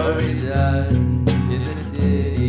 Florida, in the city.